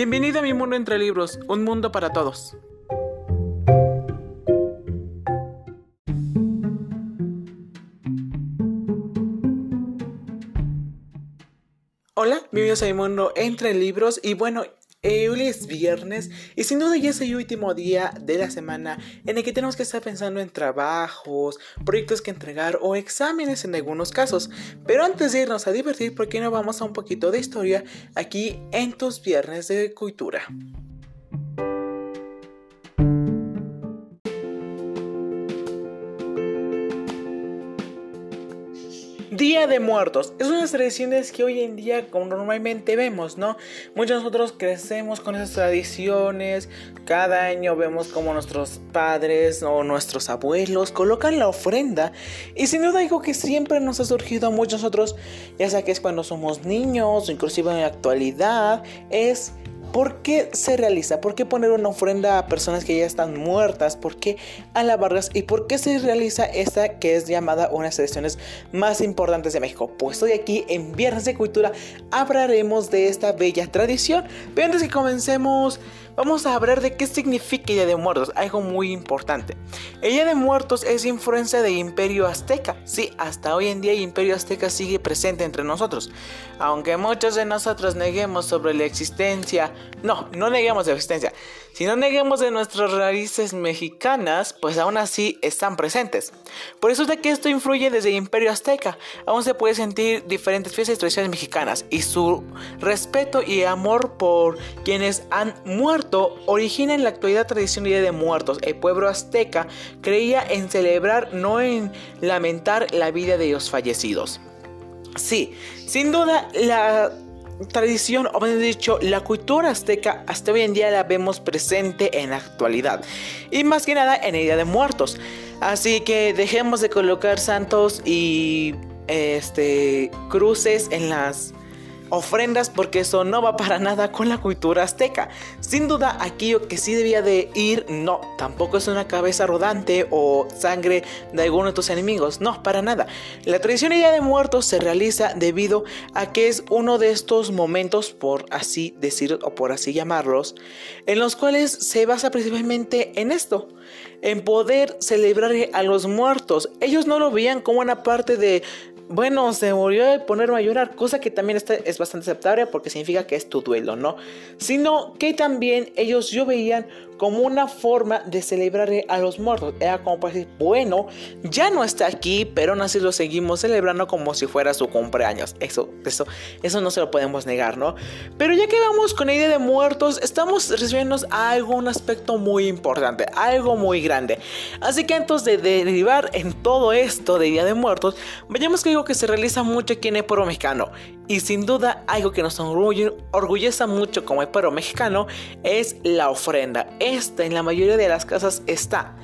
Bienvenido a mi mundo entre libros, un mundo para todos. Hola, bienvenidos a mi mundo entre libros y bueno, hoy es viernes y sin duda ya es el último día de la semana en el que tenemos que estar pensando en trabajos, proyectos que entregar o exámenes en algunos casos. Pero antes de irnos a divertir, ¿por qué no vamos a un poquito de historia aquí en tus viernes de cultura? Día de muertos, es una de las tradiciones que hoy en día como normalmente vemos, ¿no? Muchos de nosotros crecemos con esas tradiciones, cada año vemos como nuestros padres o nuestros abuelos colocan la ofrenda y sin duda algo que siempre nos ha surgido a muchos de nosotros, ya sea que es cuando somos niños o inclusive en la actualidad, es ¿por qué se realiza? ¿Por qué poner una ofrenda a personas que ya están muertas? ¿Por qué alabarlas? ¿Y por qué se realiza esta que es llamada una de las tradiciones más importantes de México? Pues hoy aquí en Viernes de Cultura hablaremos de esta bella tradición. Pero antes que comencemos, vamos a hablar de qué significa el Día de Muertos, algo muy importante. El Día de Muertos es influencia del Imperio Azteca. Sí, hasta hoy en día el Imperio Azteca sigue presente entre nosotros. Aunque muchos de nosotros neguemos sobre la existencia, no neguemos la existencia, si no neguemos de nuestras raíces mexicanas, pues aún así están presentes. Por eso es de que esto influye desde el Imperio Azteca. Aún se puede sentir diferentes fiestas y tradiciones mexicanas y su respeto y amor por quienes han muerto origina en la actualidad tradición del Día de Muertos. El pueblo azteca creía en celebrar, no en lamentar la vida de los fallecidos. Sí, sin duda la tradición, o bien dicho, la cultura azteca hasta hoy en día la vemos presente en la actualidad y más que nada en el Día de Muertos. Así que dejemos de colocar santos y cruces en las ofrendas porque eso no va para nada con la cultura azteca. Sin duda aquello que sí debía de ir, no, tampoco es una cabeza rodante o sangre de alguno de tus enemigos, no, para nada. La tradición del Día de Muertos se realiza debido a que es uno de estos momentos, por así decir o por así llamarlos, en los cuales se basa principalmente en esto, en poder celebrar a los muertos. Ellos no lo veían como una parte de bueno, se murió y ponerme a llorar, cosa que también es bastante aceptable porque significa que es tu duelo, ¿no? Sino que también ellos yo veían como una forma de celebrar a los muertos. Era como para decir, bueno, ya no está aquí, pero aún así lo seguimos celebrando como si fuera su cumpleaños. Eso no se lo podemos negar, ¿no? Pero ya que vamos con la idea de muertos, estamos refiriéndonos a algún aspecto muy importante, algo muy grande. Así que antes de derivar en todo esto de Día de Muertos, vayamos que que se realiza mucho aquí en el pueblo mexicano y sin duda algo que nos orgullece mucho como el pueblo mexicano es la ofrenda. Esta en la mayoría de las casas está,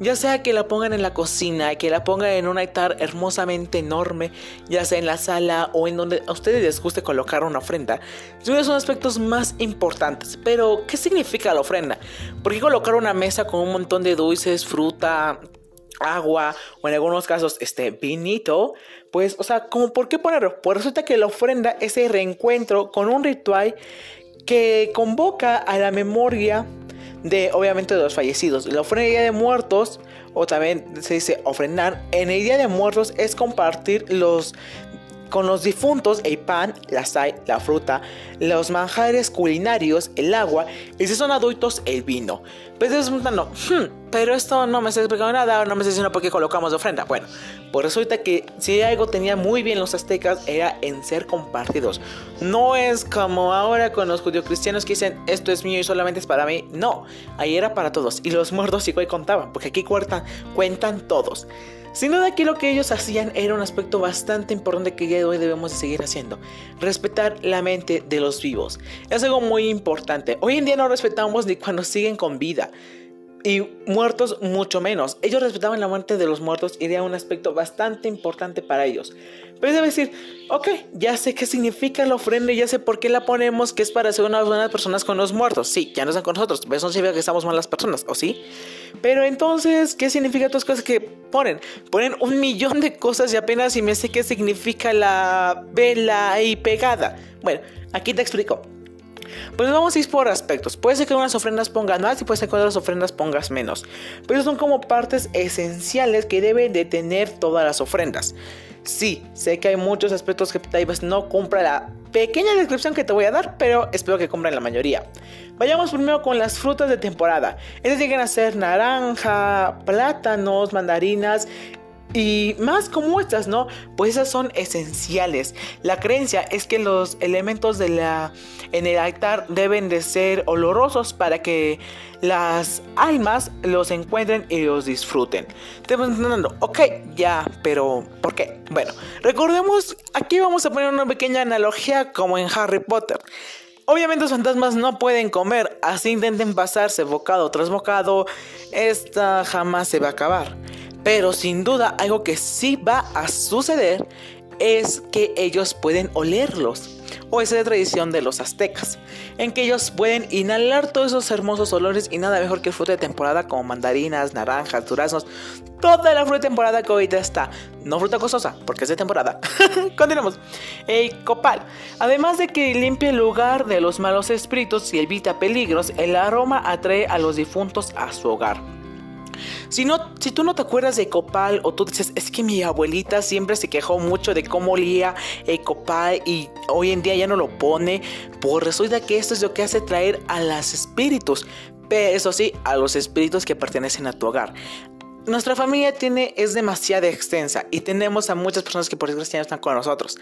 ya sea que la pongan en la cocina, que la pongan en un altar hermosamente enorme, ya sea en la sala o en donde a ustedes les guste colocar una ofrenda. Estos son aspectos más importantes, pero ¿qué significa la ofrenda? ¿Por qué colocar una mesa con un montón de dulces, fruta, agua o en algunos casos vinito? Pues, o sea, ¿cómo por qué ponerlo? Pues resulta que la ofrenda es el reencuentro con un ritual que convoca a la memoria de, obviamente, de los fallecidos. La ofrenda del Día de Muertos, o también se dice ofrendar, en el Día de Muertos es compartir con los difuntos el pan, la sal, la fruta, los manjares culinarios, el agua y si son adultos, el vino. Pues se preguntan, pero esto no me está explicando nada, no me está diciendo por qué colocamos de ofrenda. Bueno, pues resulta que si algo tenía muy bien los aztecas era en ser compartidos. No es como ahora con los judio-cristianos que dicen esto es mío y solamente es para mí. No, ahí era para todos y los muertos igual contaban, porque aquí cuentan todos. Sin duda aquí lo que ellos hacían era un aspecto bastante importante que ya de hoy debemos de seguir haciendo, respetar la mente de los vivos. Es algo muy importante, hoy en día no respetamos ni cuando siguen con vida y muertos mucho menos. Ellos respetaban la muerte de los muertos y era un aspecto bastante importante para ellos. Pero debe decir, ok, ya sé qué significa la ofrenda y ya sé por qué la ponemos, que es para hacer unas buenas personas con los muertos. Sí, ya no están con nosotros, pero eso no significa que estamos malas personas, ¿o sí? Pero entonces, ¿qué significa todas las cosas que ponen? Ponen 1,000,000 de cosas y apenas si me sé qué significa la vela ahí pegada. Bueno, aquí te explico. Pues nos vamos a ir por aspectos. Puede ser que unas ofrendas pongas más y puede ser que otras ofrendas pongas menos. Pero son como partes esenciales que deben de tener todas las ofrendas. Sí, sé que hay muchos aspectos que tal vez no cumpla la pequeña descripción que te voy a dar, pero espero que cumplan la mayoría. Vayamos primero con las frutas de temporada. Estas llegan a ser naranja, plátanos, mandarinas y más como estas, ¿no? Pues esas son esenciales. La creencia es que los elementos de en el altar deben de ser olorosos para que las almas los encuentren y los disfruten. Estamos entendiendo, ok, ya, pero ¿por qué? Bueno, recordemos, aquí vamos a poner una pequeña analogía como en Harry Potter. Obviamente los fantasmas no pueden comer, así intenten pasarse bocado tras bocado, esta jamás se va a acabar. Pero sin duda algo que sí va a suceder es que ellos pueden olerlos. O esa es la tradición de los aztecas, en que ellos pueden inhalar todos esos hermosos olores y nada mejor que fruta de temporada como mandarinas, naranjas, duraznos. Toda la fruta de temporada que ahorita está. No fruta costosa, porque es de temporada. Continuamos. El copal. Además de que limpia el lugar de los malos espíritus y evita peligros, el aroma atrae a los difuntos a su hogar. Si tú no te acuerdas de copal o tú dices, es que mi abuelita siempre se quejó mucho de cómo olía el copal y hoy en día ya no lo pone, pues resulta que esto es lo que hace traer a los espíritus, pero eso sí, a los espíritus que pertenecen a tu hogar. Nuestra familia es demasiado extensa y tenemos a muchas personas que por desgracia no están con nosotros.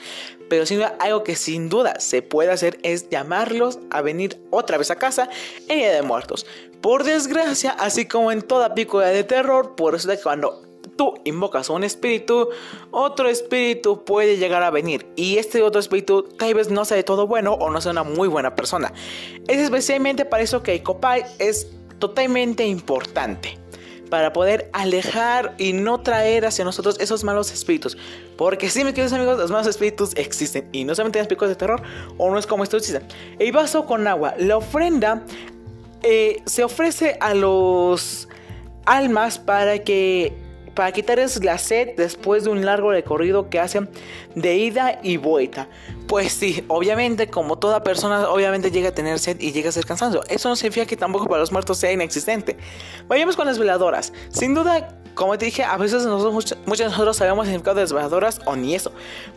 Pero sin duda, algo que sin duda se puede hacer es llamarlos a venir otra vez a casa en Día de Muertos. Por desgracia, así como en toda película de terror, por eso es que cuando tú invocas a un espíritu, otro espíritu puede llegar a venir. Y este otro espíritu tal vez no sea de todo bueno o no sea una muy buena persona. Es especialmente para eso que el copal es totalmente importante, para poder alejar y no traer hacia nosotros esos malos espíritus. Porque sí, mis queridos amigos, los malos espíritus existen. Y no solamente en las películas de terror, o no es como esto existen. El vaso con agua. La ofrenda se ofrece a los almas para quitarles la sed después de un largo recorrido que hacen de ida y vuelta. Pues sí, obviamente, como toda persona, obviamente llega a tener sed y llega a ser cansancio. Eso no significa que tampoco para los muertos sea inexistente. Vayamos con las veladoras. Sin duda, como te dije, a veces muchos de nosotros sabemos el significado de las veladoras o ni eso.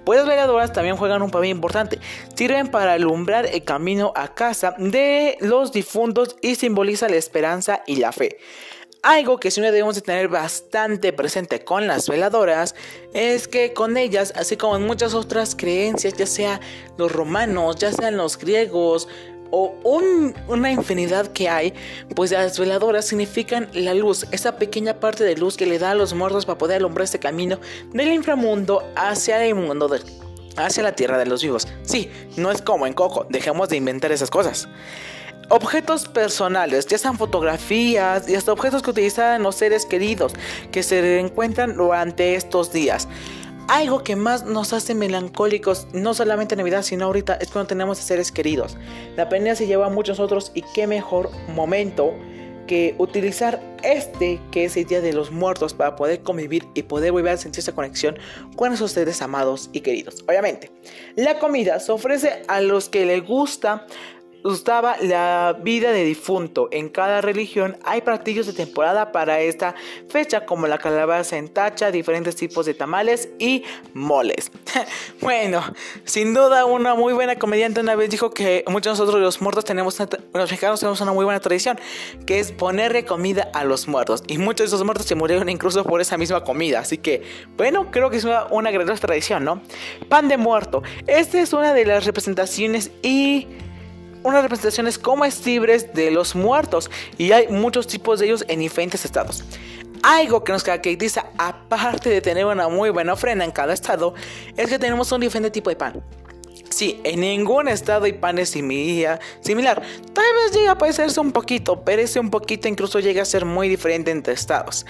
Pues las veladoras también juegan un papel importante. Sirven para alumbrar el camino a casa de los difuntos y simboliza la esperanza y la fe. Algo que sí debemos de tener bastante presente con las veladoras es que con ellas, así como en muchas otras creencias, ya sea los romanos, ya sean los griegos o una infinidad que hay, pues las veladoras significan la luz, esa pequeña parte de luz que le da a los muertos para poder alumbrar este camino del inframundo hacia el mundo hacia la tierra de los vivos. Sí, no es como en Coco, dejemos de inventar esas cosas. Objetos personales, ya sean fotografías y hasta objetos que utilizan los seres queridos que se encuentran durante estos días. Algo que más nos hace melancólicos, no solamente en Navidad, sino ahorita, es cuando tenemos a seres queridos. La pérdida se lleva a muchos otros y qué mejor momento que utilizar que es el Día de los Muertos para poder convivir y poder volver a sentir esa conexión con esos seres amados y queridos. Obviamente, la comida se ofrece a los que les gustaba la vida de difunto. En cada religión hay platillos de temporada para esta fecha, como la calabaza en tacha, diferentes tipos de tamales y moles. Bueno, sin duda una muy buena comediante una vez dijo que muchos de nosotros los muertos los mexicanos tenemos una muy buena tradición, que es ponerle comida a los muertos, y muchos de esos muertos se murieron incluso por esa misma comida, así que bueno, creo que es una grandiosa tradición, ¿no? Pan de muerto. Esta es una de las representaciones comestibles de los muertos, y hay muchos tipos de ellos en diferentes estados. Algo que nos caracteriza, aparte de tener una muy buena ofrenda en cada estado, es que tenemos un diferente tipo de pan. Sí, en ningún estado hay pan similar. Tal vez llega a parecerse un poquito, perece un poquito, incluso llega a ser muy diferente entre estados.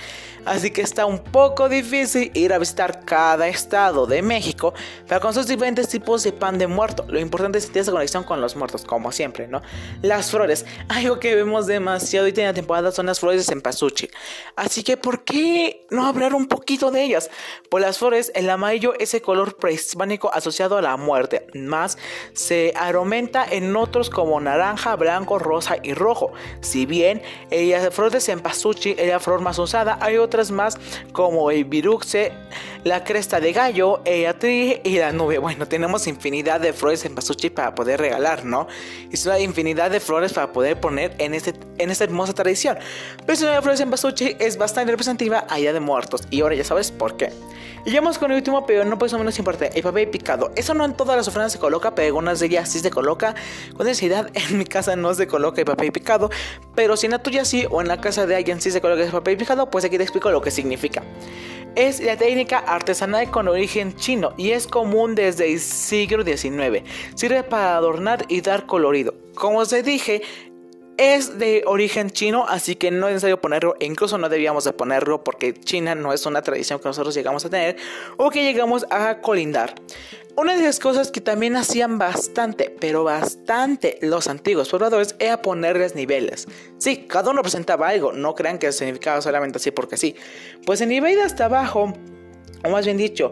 Así que está un poco difícil ir a visitar cada estado de México, pero con sus diferentes tipos de pan de muerto. Lo importante es sentir esa conexión con los muertos, como siempre, ¿no? Las flores. Algo que vemos demasiado ahorita en la temporada son las flores de cempasúchil. Así que, ¿por qué no hablar un poquito de ellas? Pues las flores, el amarillo es el color prehispánico asociado a la muerte. Más demás, se aromenta en otros como naranja, blanco, rosa y rojo. Si bien la flor de cempasúchil es la flor más usada, hay otras más como el viruxe, la cresta de gallo, el atril y la nube. Bueno, tenemos infinidad de flores de cempasúchil para poder regalar, ¿no? Es una infinidad de flores para poder poner en esta hermosa tradición. Pero si no, la flor de cempasúchil es bastante representativa a Día de Muertos. Y ahora ya sabes por qué. Y llegamos con el último, pero no pues menos importante, el papel picado. Eso no en todas las ofrendas se coloca, pero en algunas de ellas sí se coloca. Con necesidad, en mi casa no se coloca el papel picado, pero si en la tuya sí o en la casa de alguien sí se coloca el papel picado, pues aquí te explico lo que significa. Es la técnica artesanal con origen chino y es común desde el siglo XIX. Sirve para adornar y dar colorido. Como os dije, es de origen chino, así que no es necesario ponerlo, e incluso no debíamos de ponerlo porque China no es una tradición que nosotros llegamos a tener o que llegamos a colindar. Una de las cosas que también hacían bastante, pero bastante, los antiguos pobladores era ponerles niveles. Sí, cada uno presentaba algo, no crean que significaba solamente así porque sí. Pues el nivel de hasta abajo, o más bien dicho,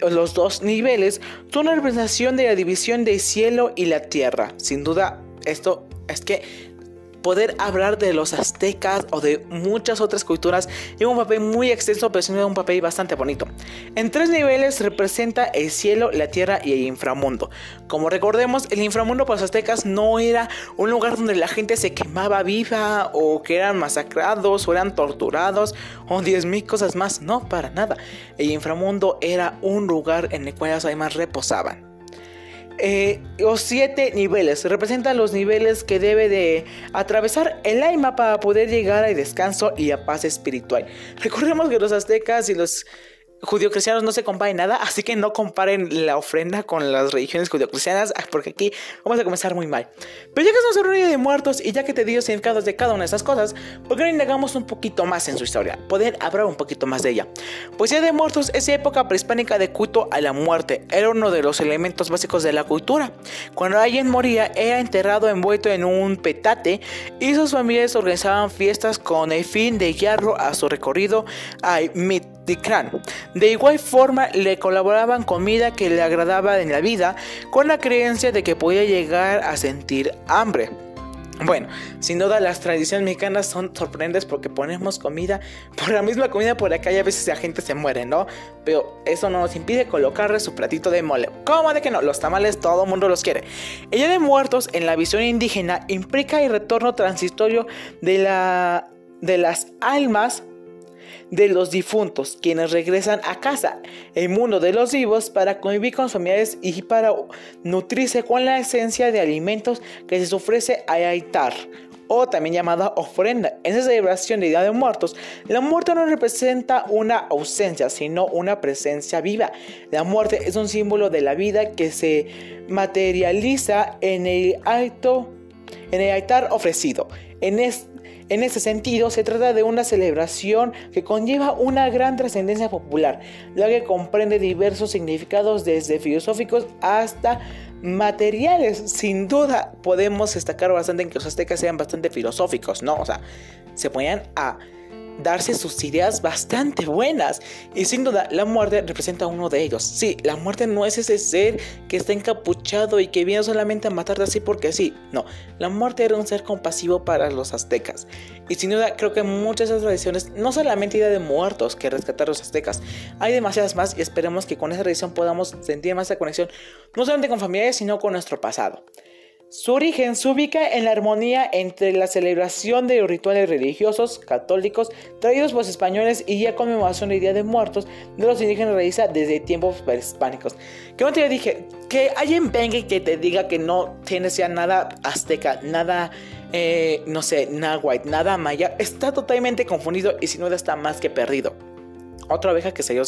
los dos niveles son una representación de la división del cielo y la tierra. Sin duda, esto es que poder hablar de los aztecas o de muchas otras culturas es un papel muy extenso, pero es un papel bastante bonito. En tres niveles representa el cielo, la tierra y el inframundo. Como recordemos, el inframundo para los aztecas no era un lugar donde la gente se quemaba viva o que eran masacrados o eran torturados o 10.000 cosas más. No, para nada. El inframundo era un lugar en el cual las almas reposaban. Los 7 niveles representan los niveles que debe de atravesar el alma para poder llegar al descanso y a paz espiritual. Recordemos que los aztecas y los judio-cristianos no se comparan nada, así que no comparen la ofrenda con las religiones judio-cristianas, porque aquí vamos a comenzar muy mal. Pero ya que estamos en un Día de Muertos y ya que te di los significados de cada una de estas cosas, ¿por qué no indagamos un poquito más en su historia? Poder hablar un poquito más de ella. Pues Día de Muertos es época prehispánica de culto a la muerte. Era uno de los elementos básicos de la cultura. Cuando alguien moría, era enterrado envuelto en un petate y sus familias organizaban fiestas con el fin de guiarlo a su recorrido al Mictlán. De igual forma, le colaboraban comida que le agradaba en la vida, con la creencia de que podía llegar a sentir hambre. Bueno, sin duda las tradiciones mexicanas son sorprendentes porque ponemos comida por la misma comida por acá y a veces la gente se muere, ¿no? Pero eso no nos impide colocarle su platito de mole. ¿Cómo de que no? Los tamales todo el mundo los quiere. El Día de Muertos en la visión indígena implica el retorno transitorio de las almas de los difuntos, quienes regresan a casa, el mundo de los vivos, para convivir con sus familiares y para nutrirse con la esencia de alimentos que se les ofrece al altar, o también llamada ofrenda. En esa celebración de Día de Muertos, la muerte no representa una ausencia, sino una presencia viva. La muerte es un símbolo de la vida que se materializa en el altar ofrecido. En ese sentido, se trata de una celebración que conlleva una gran trascendencia popular, la que comprende diversos significados desde filosóficos hasta materiales. Sin duda, podemos destacar bastante en que los aztecas eran bastante filosóficos, ¿no? O sea, se ponían a darse sus ideas bastante buenas y sin duda la muerte representa uno de ellos. Sí, la muerte no es ese ser que está encapuchado y que viene solamente a matarte así porque sí. No, la muerte era un ser compasivo para los aztecas y sin duda creo que muchas de esas tradiciones, no solamente Día de Muertos que rescatar a los aztecas, hay demasiadas más y esperemos que con esa tradición podamos sentir más esa conexión no solamente con familiares sino con nuestro pasado. Su origen se ubica en la armonía entre la celebración de los rituales religiosos católicos traídos por los españoles y la conmemoración del Día de Muertos de los indígenas realiza desde tiempos prehispánicos. Que no te dije, que alguien venga y que te diga que no tienes ya nada azteca, nada, no sé, náhuatl, nada maya, está totalmente confundido y sin duda está más que perdido. Otra oveja que salió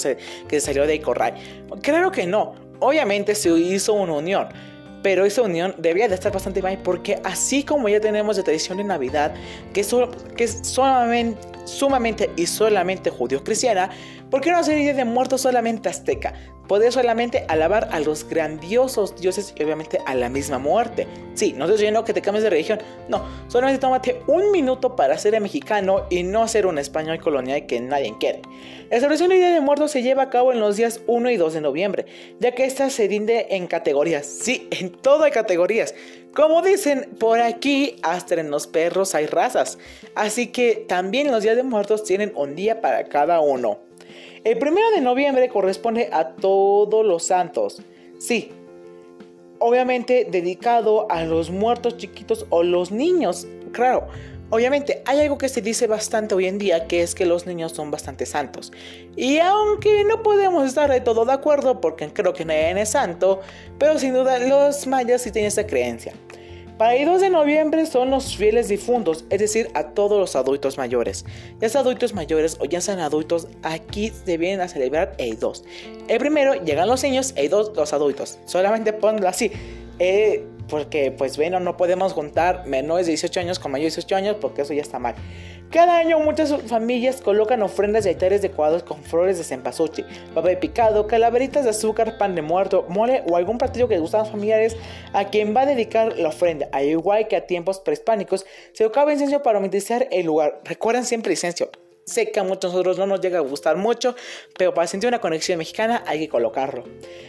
del corral. Claro que no, obviamente se hizo una unión. Pero esa unión debería de estar bastante mal porque así como ya tenemos la tradición de Navidad, que es sumamente y solamente judío cristiana, ¿por qué no hacer Día de Muertos solamente azteca? Podés solamente alabar a los grandiosos dioses y obviamente a la misma muerte. Sí, no estoy diciendo que te cambies de religión, no, solamente tómate un minuto para ser mexicano y no ser un español colonial que nadie quiere. La celebración del Día de Muertos se lleva a cabo en los días 1 y 2 de noviembre, ya que esta se divide en categorías, sí, en todo hay categorías. Como dicen, por aquí hasta en los perros hay razas, así que también los Días de Muertos tienen un día para cada uno. El 1 de noviembre corresponde a todos los santos, sí, obviamente dedicado a los muertos chiquitos o los niños, claro. Obviamente hay algo que se dice bastante hoy en día, que es que los niños son bastante santos. Y aunque no podemos estar de todo de acuerdo, porque creo que nadie es santo, pero sin duda los mayas sí tienen esa creencia. Para el 2 de noviembre son los fieles difuntos, es decir, a todos los adultos mayores. Ya sean adultos mayores o ya sean adultos, aquí se vienen a celebrar el 2. El primero llegan los niños, el 2 los adultos. Solamente ponlo así, porque pues bueno, no podemos juntar menores de 18 años con mayores de 18 años porque eso ya está mal. Cada año muchas familias colocan ofrendas de altares decorados con flores de cempasúchil, papel picado, calaveritas de azúcar, pan de muerto, mole o algún platillo que gustan los familiares a quien va a dedicar la ofrenda. Al igual que a tiempos prehispánicos, se tocaba incienso para humedecer el lugar. Recuerden siempre incienso. Sé que a muchos de nosotros no nos llega a gustar mucho, pero para sentir una conexión mexicana hay que colocarlo.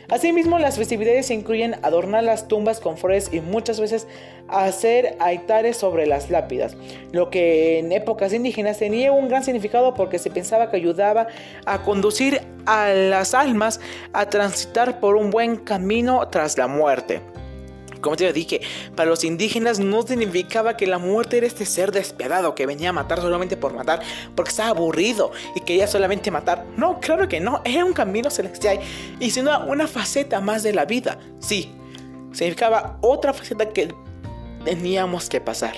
Asimismo, las festividades incluyen adornar las tumbas con flores y muchas veces hacer altares sobre las lápidas, lo que en épocas indígenas tenía un gran significado porque se pensaba que ayudaba a conducir a las almas a transitar por un buen camino tras la muerte. Como te dije, para los indígenas no significaba que la muerte era este ser despiadado que venía a matar solamente por matar, porque estaba aburrido y quería solamente matar. No, claro que no, era un camino celestial y sino una faceta más de la vida. Sí, significaba otra faceta que teníamos que pasar.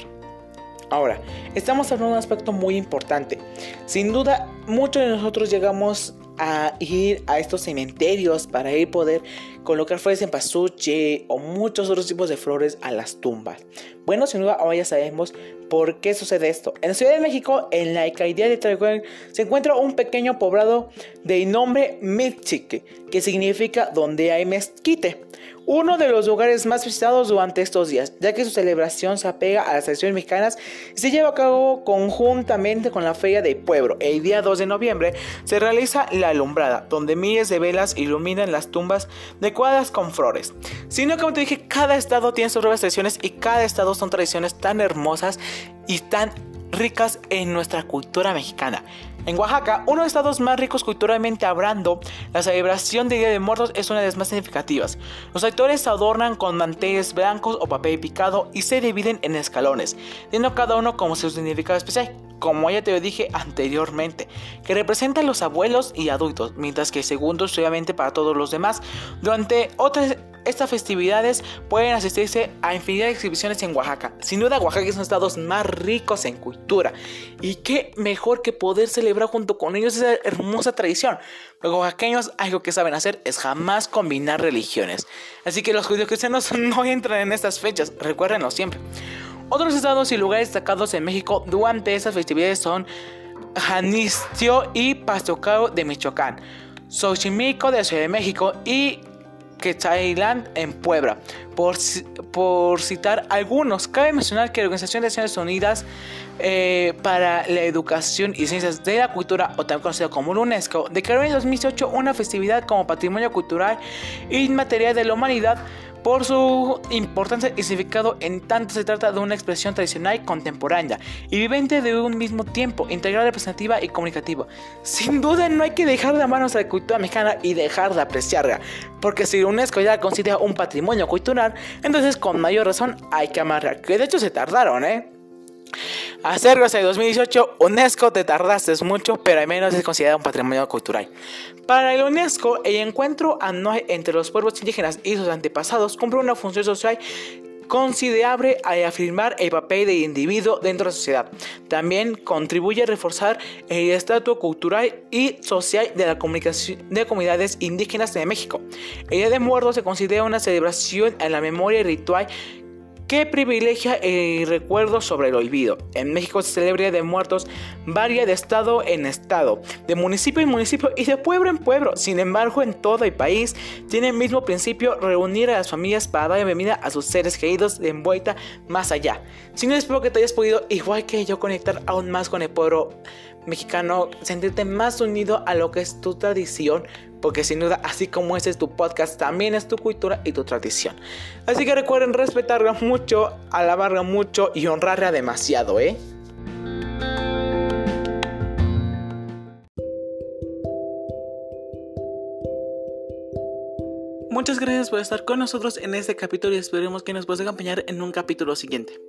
Ahora, estamos hablando de un aspecto muy importante. Sin duda, muchos de nosotros llegamos a ir a estos cementerios para ir poder colocar flores en cempasúchil o muchos otros tipos de flores a las tumbas. Bueno, sin duda ahora ya sabemos por qué sucede esto. En la Ciudad de México, en la alcaldía de Tlalpan, se encuentra un pequeño poblado de nombre Mixquic, que significa donde hay mezquite. Uno de los lugares más visitados durante estos días, ya que su celebración se apega a las tradiciones mexicanas y se lleva a cabo conjuntamente con la Feria del Pueblo. El día 2 de noviembre se realiza la alumbrada, donde miles de velas iluminan las tumbas decoradas con flores. Sino, como te dije, cada estado tiene sus propias tradiciones y cada estado son tradiciones tan hermosas y tan ricas en nuestra cultura mexicana. En Oaxaca, uno de los estados más ricos culturalmente hablando, la celebración del Día de Muertos es una de las más significativas. Los actores se adornan con manteles blancos o papel picado y se dividen en escalones, teniendo cada uno como su significado especial, como ya te lo dije anteriormente, que representa a los abuelos y adultos, mientras que segundo obviamente para todos los demás. Durante otras estas festividades pueden asistirse a infinidad de exhibiciones en Oaxaca. Sin duda, Oaxaca es uno de los estados más ricos en cultura. Y qué mejor que poder celebrar junto con ellos esa hermosa tradición. Los oaxaqueños algo que saben hacer es jamás combinar religiones. Así que los judíos cristianos no entran en estas fechas, recuérdenlo siempre. Otros estados y lugares destacados en México durante estas festividades son Janitzio y Pátzcuaro de Michoacán, Xochimilco de Ciudad de México y Mictlán en Puebla, por citar algunos. Cabe mencionar que la Organización de Naciones Unidas para la Educación y Ciencias de la Cultura, o también conocida como UNESCO, declaró en 2018 una festividad como Patrimonio Cultural Inmaterial de la Humanidad por su importancia y significado, en tanto se trata de una expresión tradicional, contemporánea y vivente de un mismo tiempo, integral, representativa y comunicativa. Sin duda no hay que dejar de mano a la cultura mexicana y dejar de apreciarla, porque si UNESCO ya la considera un patrimonio cultural, entonces con mayor razón hay que amarla, que de hecho se tardaron, Acerca de 2018, UNESCO, te tardaste mucho, pero al menos es considerado un patrimonio cultural. Para el UNESCO, el encuentro anual entre los pueblos indígenas y sus antepasados cumple una función social considerable al afirmar el papel del individuo dentro de la sociedad. También contribuye a reforzar el estatus cultural y social de las comunidades indígenas de México. El Día de Muertos se considera una celebración a la memoria y ritual que privilegia el recuerdo sobre el olvido. En México se celebra Día de Muertos, varía de estado en estado, de municipio en municipio y de pueblo en pueblo. Sin embargo, en todo el país tiene el mismo principio: reunir a las familias para dar la bienvenida a sus seres queridos de vuelta más allá. Sin duda, espero que te hayas podido, igual que yo, conectar aún más con el pueblo mexicano, sentirte más unido a lo que es tu tradición, porque sin duda, así como este es tu podcast, también es tu cultura y tu tradición. Así que recuerden respetarla mucho, alabarla mucho y honrarla demasiado, ¿eh? Muchas gracias por estar con nosotros en este capítulo y esperemos que nos puedas acompañar en un capítulo siguiente.